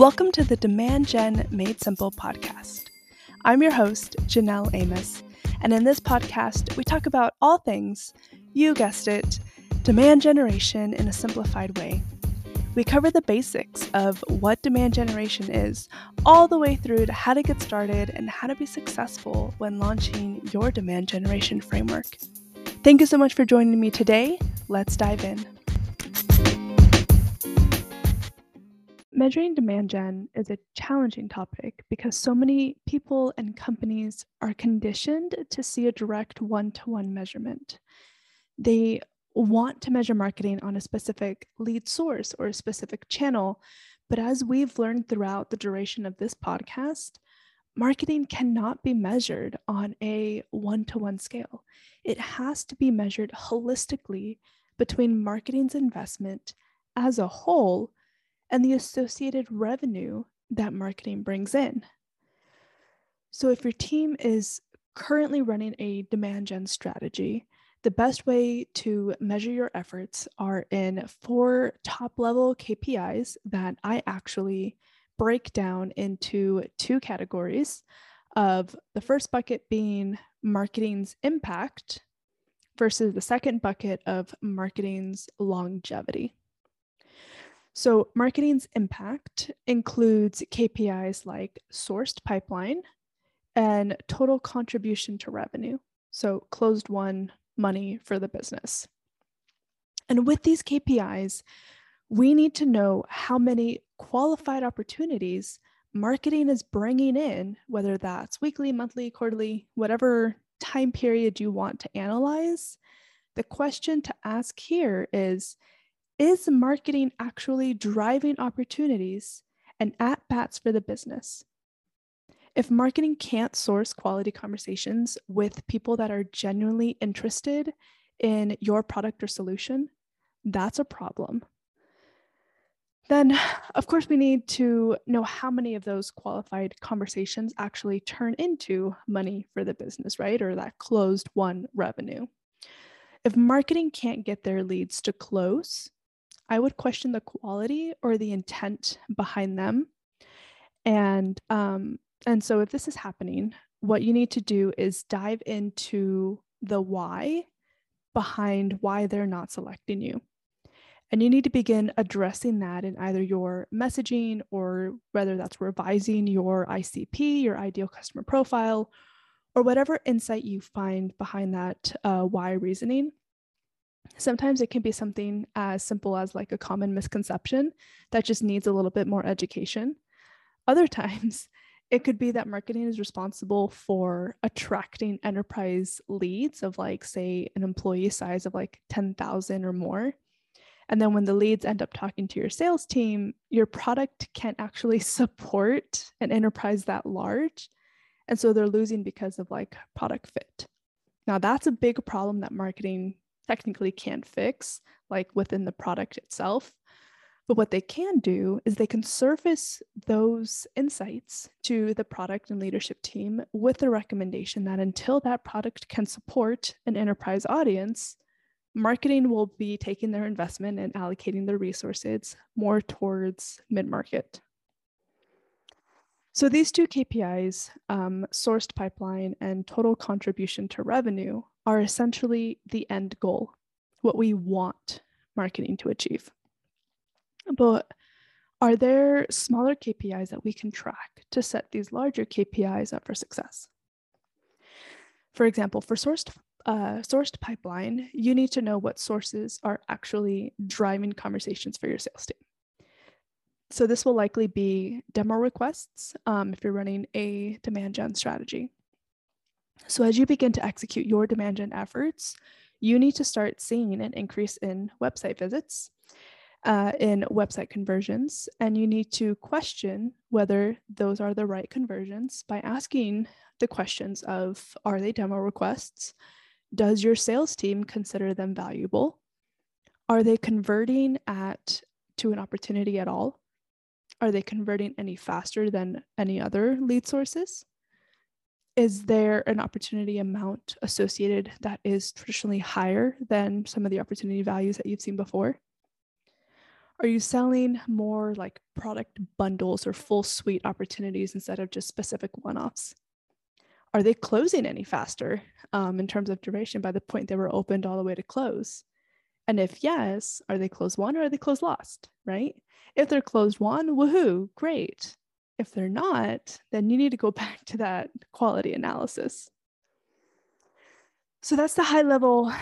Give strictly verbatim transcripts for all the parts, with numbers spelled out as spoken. Welcome to the Demand Gen Made Simple podcast. I'm your host, Janelle Amos, and in this podcast, we talk about all things, you guessed it, demand generation in a simplified way. We cover the basics of what demand generation is, all the way through to how to get started and how to be successful when launching your demand generation framework. Thank you so much for joining me today. Let's dive in. Measuring demand gen is a challenging topic because so many people and companies are conditioned to see a direct one-to-one measurement. They want to measure marketing on a specific lead source or a specific channel, but as we've learned throughout the duration of this podcast, marketing cannot be measured on a one-to-one scale. It has to be measured holistically between marketing's investment as a whole and the associated revenue that marketing brings in. So if your team is currently running a demand gen strategy, the best way to measure your efforts are in four top-level K P Is that I actually break down into two categories of the first bucket being marketing's impact versus the second bucket of marketing's longevity. So marketing's impact includes K P Is like sourced pipeline and total contribution to revenue. So closed won money for the business. And with these K P Is, we need to know how many qualified opportunities marketing is bringing in, whether that's weekly, monthly, quarterly, whatever time period you want to analyze. The question to ask here is, is marketing actually driving opportunities and at-bats for the business? If marketing can't source quality conversations with people that are genuinely interested in your product or solution, that's a problem. Then, of course, we need to know how many of those qualified conversations actually turn into money for the business, right? Or that closed won revenue. If marketing can't get their leads to close, I would question the quality or the intent behind them. And, um, And so if this is happening, what you need to do is dive into the why behind why they're not selecting you. And you need to begin addressing that in either your messaging or whether that's revising your I C P, your ideal customer profile, or whatever insight you find behind that uh, why reasoning. Sometimes it can be something as simple as like a common misconception that just needs a little bit more education. Other times, it could be that marketing is responsible for attracting enterprise leads of like, say, an employee size of like ten thousand or more. And then when the leads end up talking to your sales team, your product can't actually support an enterprise that large. And so they're losing because of like product fit. Now that's a big problem that marketing technically can't fix, like within the product itself. But what they can do is they can surface those insights to the product and leadership team with the recommendation that until that product can support an enterprise audience, marketing will be taking their investment and allocating their resources more towards mid-market. So these two K P Is, um, sourced pipeline and total contribution to revenue, are essentially the end goal, what we want marketing to achieve. But are there smaller K P Is that we can track to set these larger K P Is up for success? For example, for sourced, uh, sourced pipeline, you need to know what sources are actually driving conversations for your sales team. So this will likely be demo requests um, if you're running a demand gen strategy. So as you begin to execute your demand gen efforts, you need to start seeing an increase in website visits, Uh, in website conversions, and you need to question whether those are the right conversions by asking the questions of, are they demo requests? Does your sales team consider them valuable? Are they converting at to an opportunity at all? Are they converting any faster than any other lead sources? Is there an opportunity amount associated that is traditionally higher than some of the opportunity values that you've seen before? Are you selling more like product bundles or full suite opportunities instead of just specific one-offs? Are they closing any faster um, in terms of duration by the point they were opened all the way to close? And if yes, are they closed won or are they closed lost, right? If they're closed won, woohoo, great. If they're not, then you need to go back to that quality analysis. So that's the high level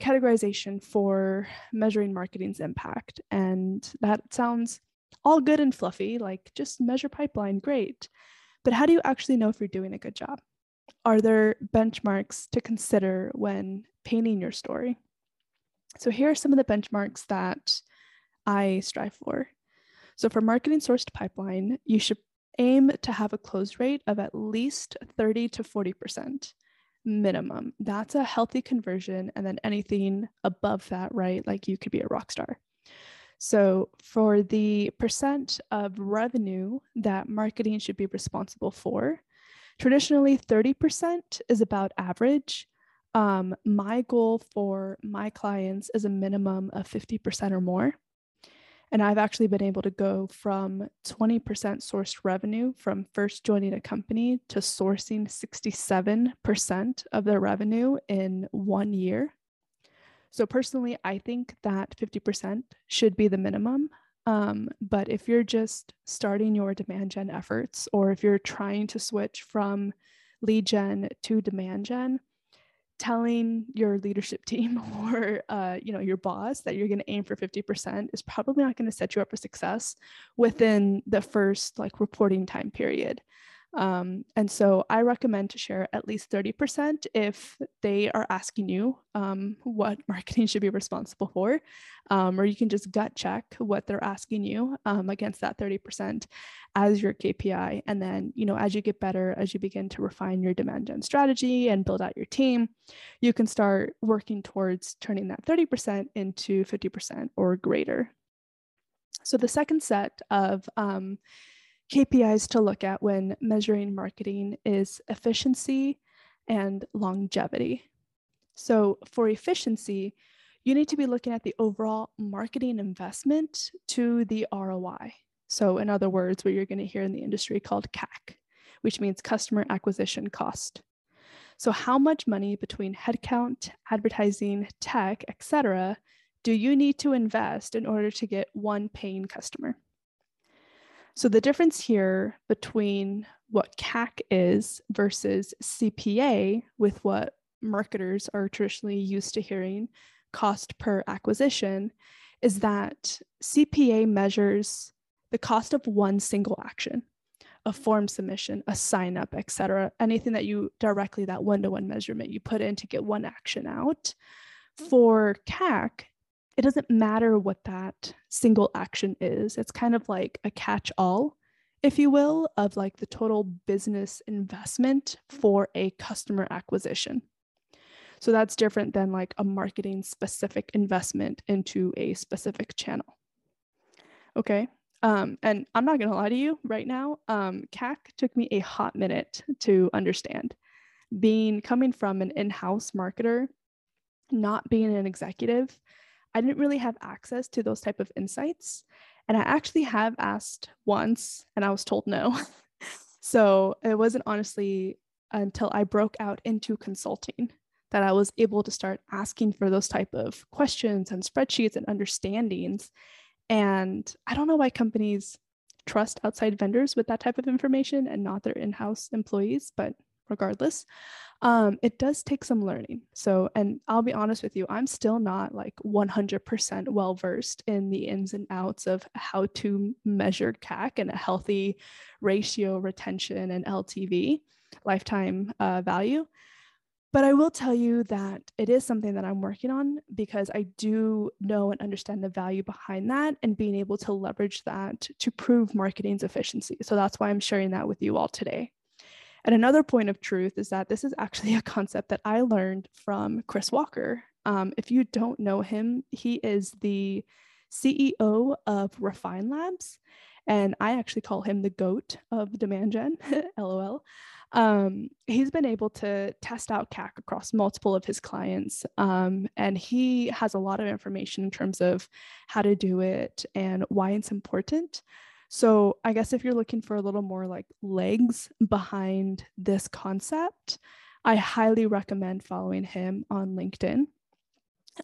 categorization for measuring marketing's impact. And that sounds all good and fluffy, like just measure pipeline, great. But how do you actually know if you're doing a good job? Are there benchmarks to consider when painting your story? So here are some of the benchmarks that I strive for. So for marketing source to pipeline, you should aim to have a close rate of at least thirty to forty percent minimum. That's a healthy conversion. And then anything above that, right? Like you could be a rock star. So for the percent of revenue that marketing should be responsible for, traditionally thirty percent is about average. Um, my goal for my clients is a minimum of fifty percent or more. And I've actually been able to go from twenty percent sourced revenue from first joining a company to sourcing sixty-seven percent of their revenue in one year. So personally, I think that fifty percent should be the minimum. Um, but if you're just starting your demand gen efforts, or if you're trying to switch from lead gen to demand gen, telling your leadership team or uh, you know, your boss that you're going to aim for fifty percent is probably not going to set you up for success within the first like reporting time period. Um, and so I recommend to share at least thirty percent if they are asking you um, what marketing should be responsible for, um, or you can just gut check what they're asking you um, against that thirty percent as your K P I. And then, you know, as you get better, as you begin to refine your demand gen strategy and build out your team, you can start working towards turning that thirty percent into fifty percent or greater. So the second set of um, K P Is to look at when measuring marketing is efficiency and longevity. So for efficiency, you need to be looking at the overall marketing investment to the R O I. So in other words, what you're going to hear in the industry called C A C, which means customer acquisition cost. So how much money between headcount, advertising, tech, et cetera, do you need to invest in order to get one paying customer? So the difference here between what C A C is versus C P A, with what marketers are traditionally used to hearing, cost per acquisition, is that C P A measures the cost of one single action, a form submission, a sign up, et cetera, anything that you directly, that one-to-one measurement you put in to get one action out. For C A C, it doesn't matter what that single action is. It's kind of like a catch-all, if you will, of like the total business investment for a customer acquisition. So that's different than like a marketing specific investment into a specific channel. Okay. Um, and I'm not going to lie to you right now. Um, C A C took me a hot minute to understand. Being coming from an in-house marketer, not being an executive, I didn't really have access to those type of insights. And I actually have asked once and I was told no. So it wasn't honestly until I broke out into consulting that I was able to start asking for those type of questions and spreadsheets and understandings. And I don't know why companies trust outside vendors with that type of information and not their in-house employees, but regardless, um, it does take some learning. So, and I'll be honest with you, I'm still not like one hundred percent well-versed in the ins and outs of how to measure C A C and a healthy ratio, retention, and L T V, lifetime uh, value. But I will tell you that it is something that I'm working on, because I do know and understand the value behind that and being able to leverage that to prove marketing's efficiency. So that's why I'm sharing that with you all today. And another point of truth is that this is actually a concept that I learned from Chris Walker. Um, if you don't know him, he is the C E O of Refine Labs. And I actually call him the GOAT of Demand Gen, LOL. Um, he's been able to test out C A C across multiple of his clients, um, and he has a lot of information in terms of how to do it and why it's important. So I guess if you're looking for a little more like legs behind this concept, I highly recommend following him on LinkedIn.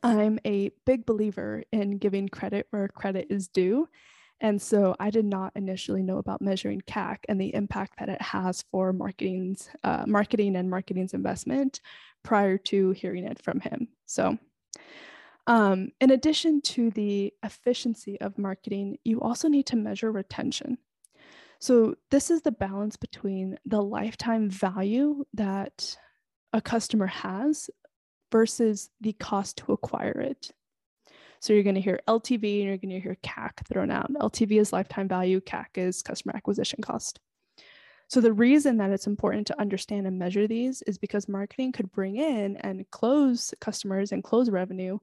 I'm a big believer in giving credit where credit is due. And so I did not initially know about measuring C A C and the impact that it has for marketing's, uh, marketing and marketing's investment prior to hearing it from him. So Um, in addition to the efficiency of marketing, you also need to measure retention. So this is the balance between the lifetime value that a customer has versus the cost to acquire it. So you're going to hear L T V and you're going to hear C A C thrown out. L T V is lifetime value, C A C is customer acquisition cost. So the reason that it's important to understand and measure these is because marketing could bring in and close customers and close revenue,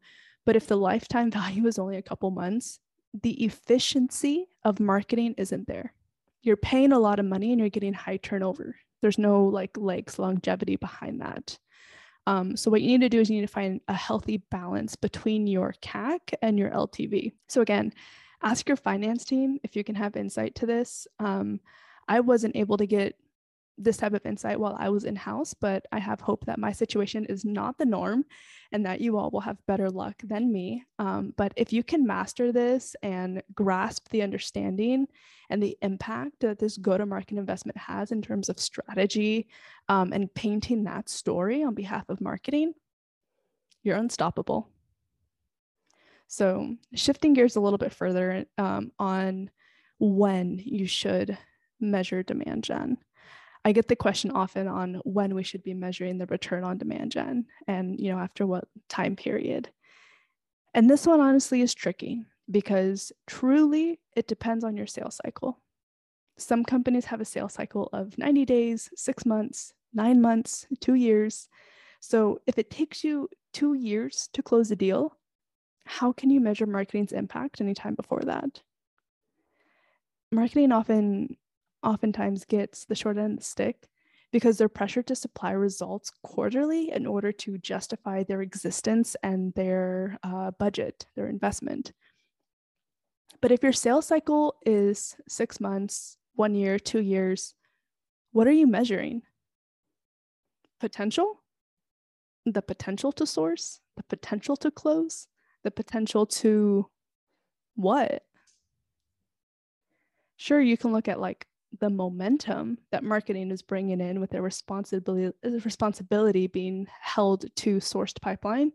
but if the lifetime value is only a couple months, the efficiency of marketing isn't there. You're paying a lot of money and you're getting high turnover. There's no like legs, longevity behind that. Um, so what you need to do is you need to find a healthy balance between your C A C and your L T V. So again, ask your finance team if you can have insight to this. Um, I wasn't able to get this type of insight while I was in-house, but I have hope that my situation is not the norm and that you all will have better luck than me. Um, but if you can master this and grasp the understanding and the impact that this go-to-market investment has in terms of strategy, um, and painting that story on behalf of marketing, you're unstoppable. So shifting gears a little bit further, um, on when you should measure demand gen. I get the question often on when we should be measuring the return on demand gen and, you know, after what time period. And this one honestly is tricky because truly it depends on your sales cycle. Some companies have a sales cycle of ninety days, six months, nine months, two years. So if it takes you two years to close a deal, how can you measure marketing's impact anytime before that? Marketing often oftentimes gets the short end of the stick because they're pressured to supply results quarterly in order to justify their existence and their uh, budget, their investment. But if your sales cycle is six months, one year, two years, what are you measuring? Potential? The potential to source? The potential to close? The potential to what? Sure, you can look at like the momentum that marketing is bringing in with their responsibility responsibility being held to sourced pipeline,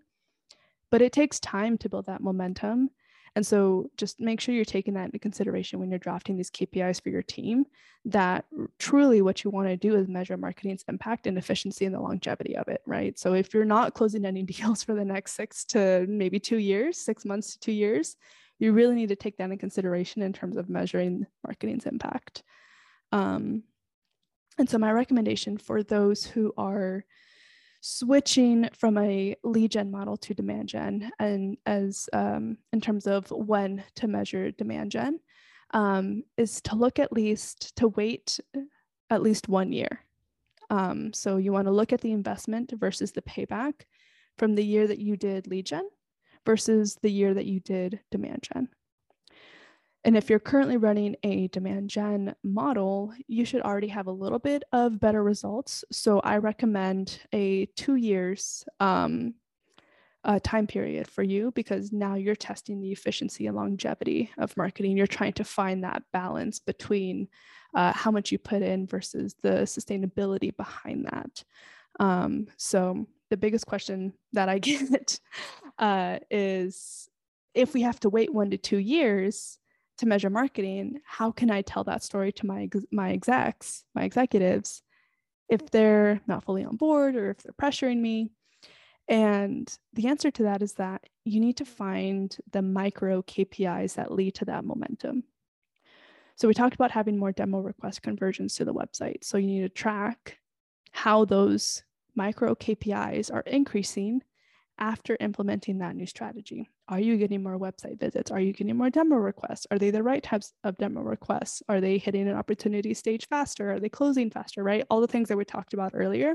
but it takes time to build that momentum. And so just make sure you're taking that into consideration when you're drafting these K P Is for your team, that truly what you want to do is measure marketing's impact and efficiency and the longevity of it, right? So if you're not closing any deals for the next six to maybe two years, six months to two years, you really need to take that into consideration in terms of measuring marketing's impact. Um, and so my recommendation for those who are switching from a lead gen model to demand gen, and as um, in terms of when to measure demand gen, um, is to look at least, to wait at least one year. Um, so you want to look at the investment versus the payback from the year that you did lead gen versus the year that you did demand gen. And if you're currently running a demand gen model, you should already have a little bit of better results. So I recommend a two years um, uh, time period for you, because now you're testing the efficiency and longevity of marketing. You're trying to find that balance between uh, how much you put in versus the sustainability behind that. Um, so the biggest question that I get uh, is, if we have to wait one to two years to measure marketing, how can I tell that story to my my execs, my executives, if they're not fully on board or if they're pressuring me? And the answer to that is that you need to find the micro K P Is that lead to that momentum. So we talked about having more demo request conversions to the website. So you need to track how those micro K P Is are increasing after implementing that new strategy. Are you getting more website visits? Are you getting more demo requests? Are they the right types of demo requests? Are they hitting an opportunity stage faster? Are they closing faster, right? All the things that we talked about earlier.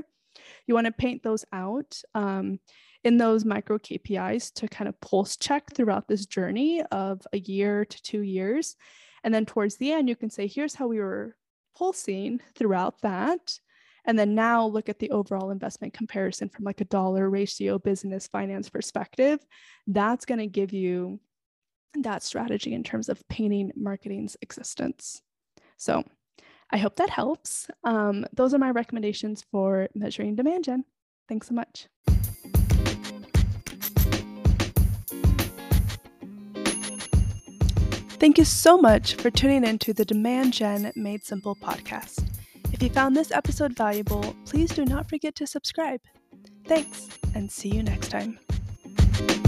You want to paint those out um, in those micro K P Is to kind of pulse check throughout this journey of a year to two years. And then towards the end, you can say, here's how we were pulsing throughout that. And then now look at the overall investment comparison from like a dollar ratio business finance perspective. That's going to give you that strategy in terms of painting marketing's existence. So I hope that helps. Um, those are my recommendations for measuring demand gen. Thanks so much. Thank you so much for tuning in to the Demand Gen Made Simple podcast. If you found this episode valuable, please do not forget to subscribe. Thanks, and see you next time.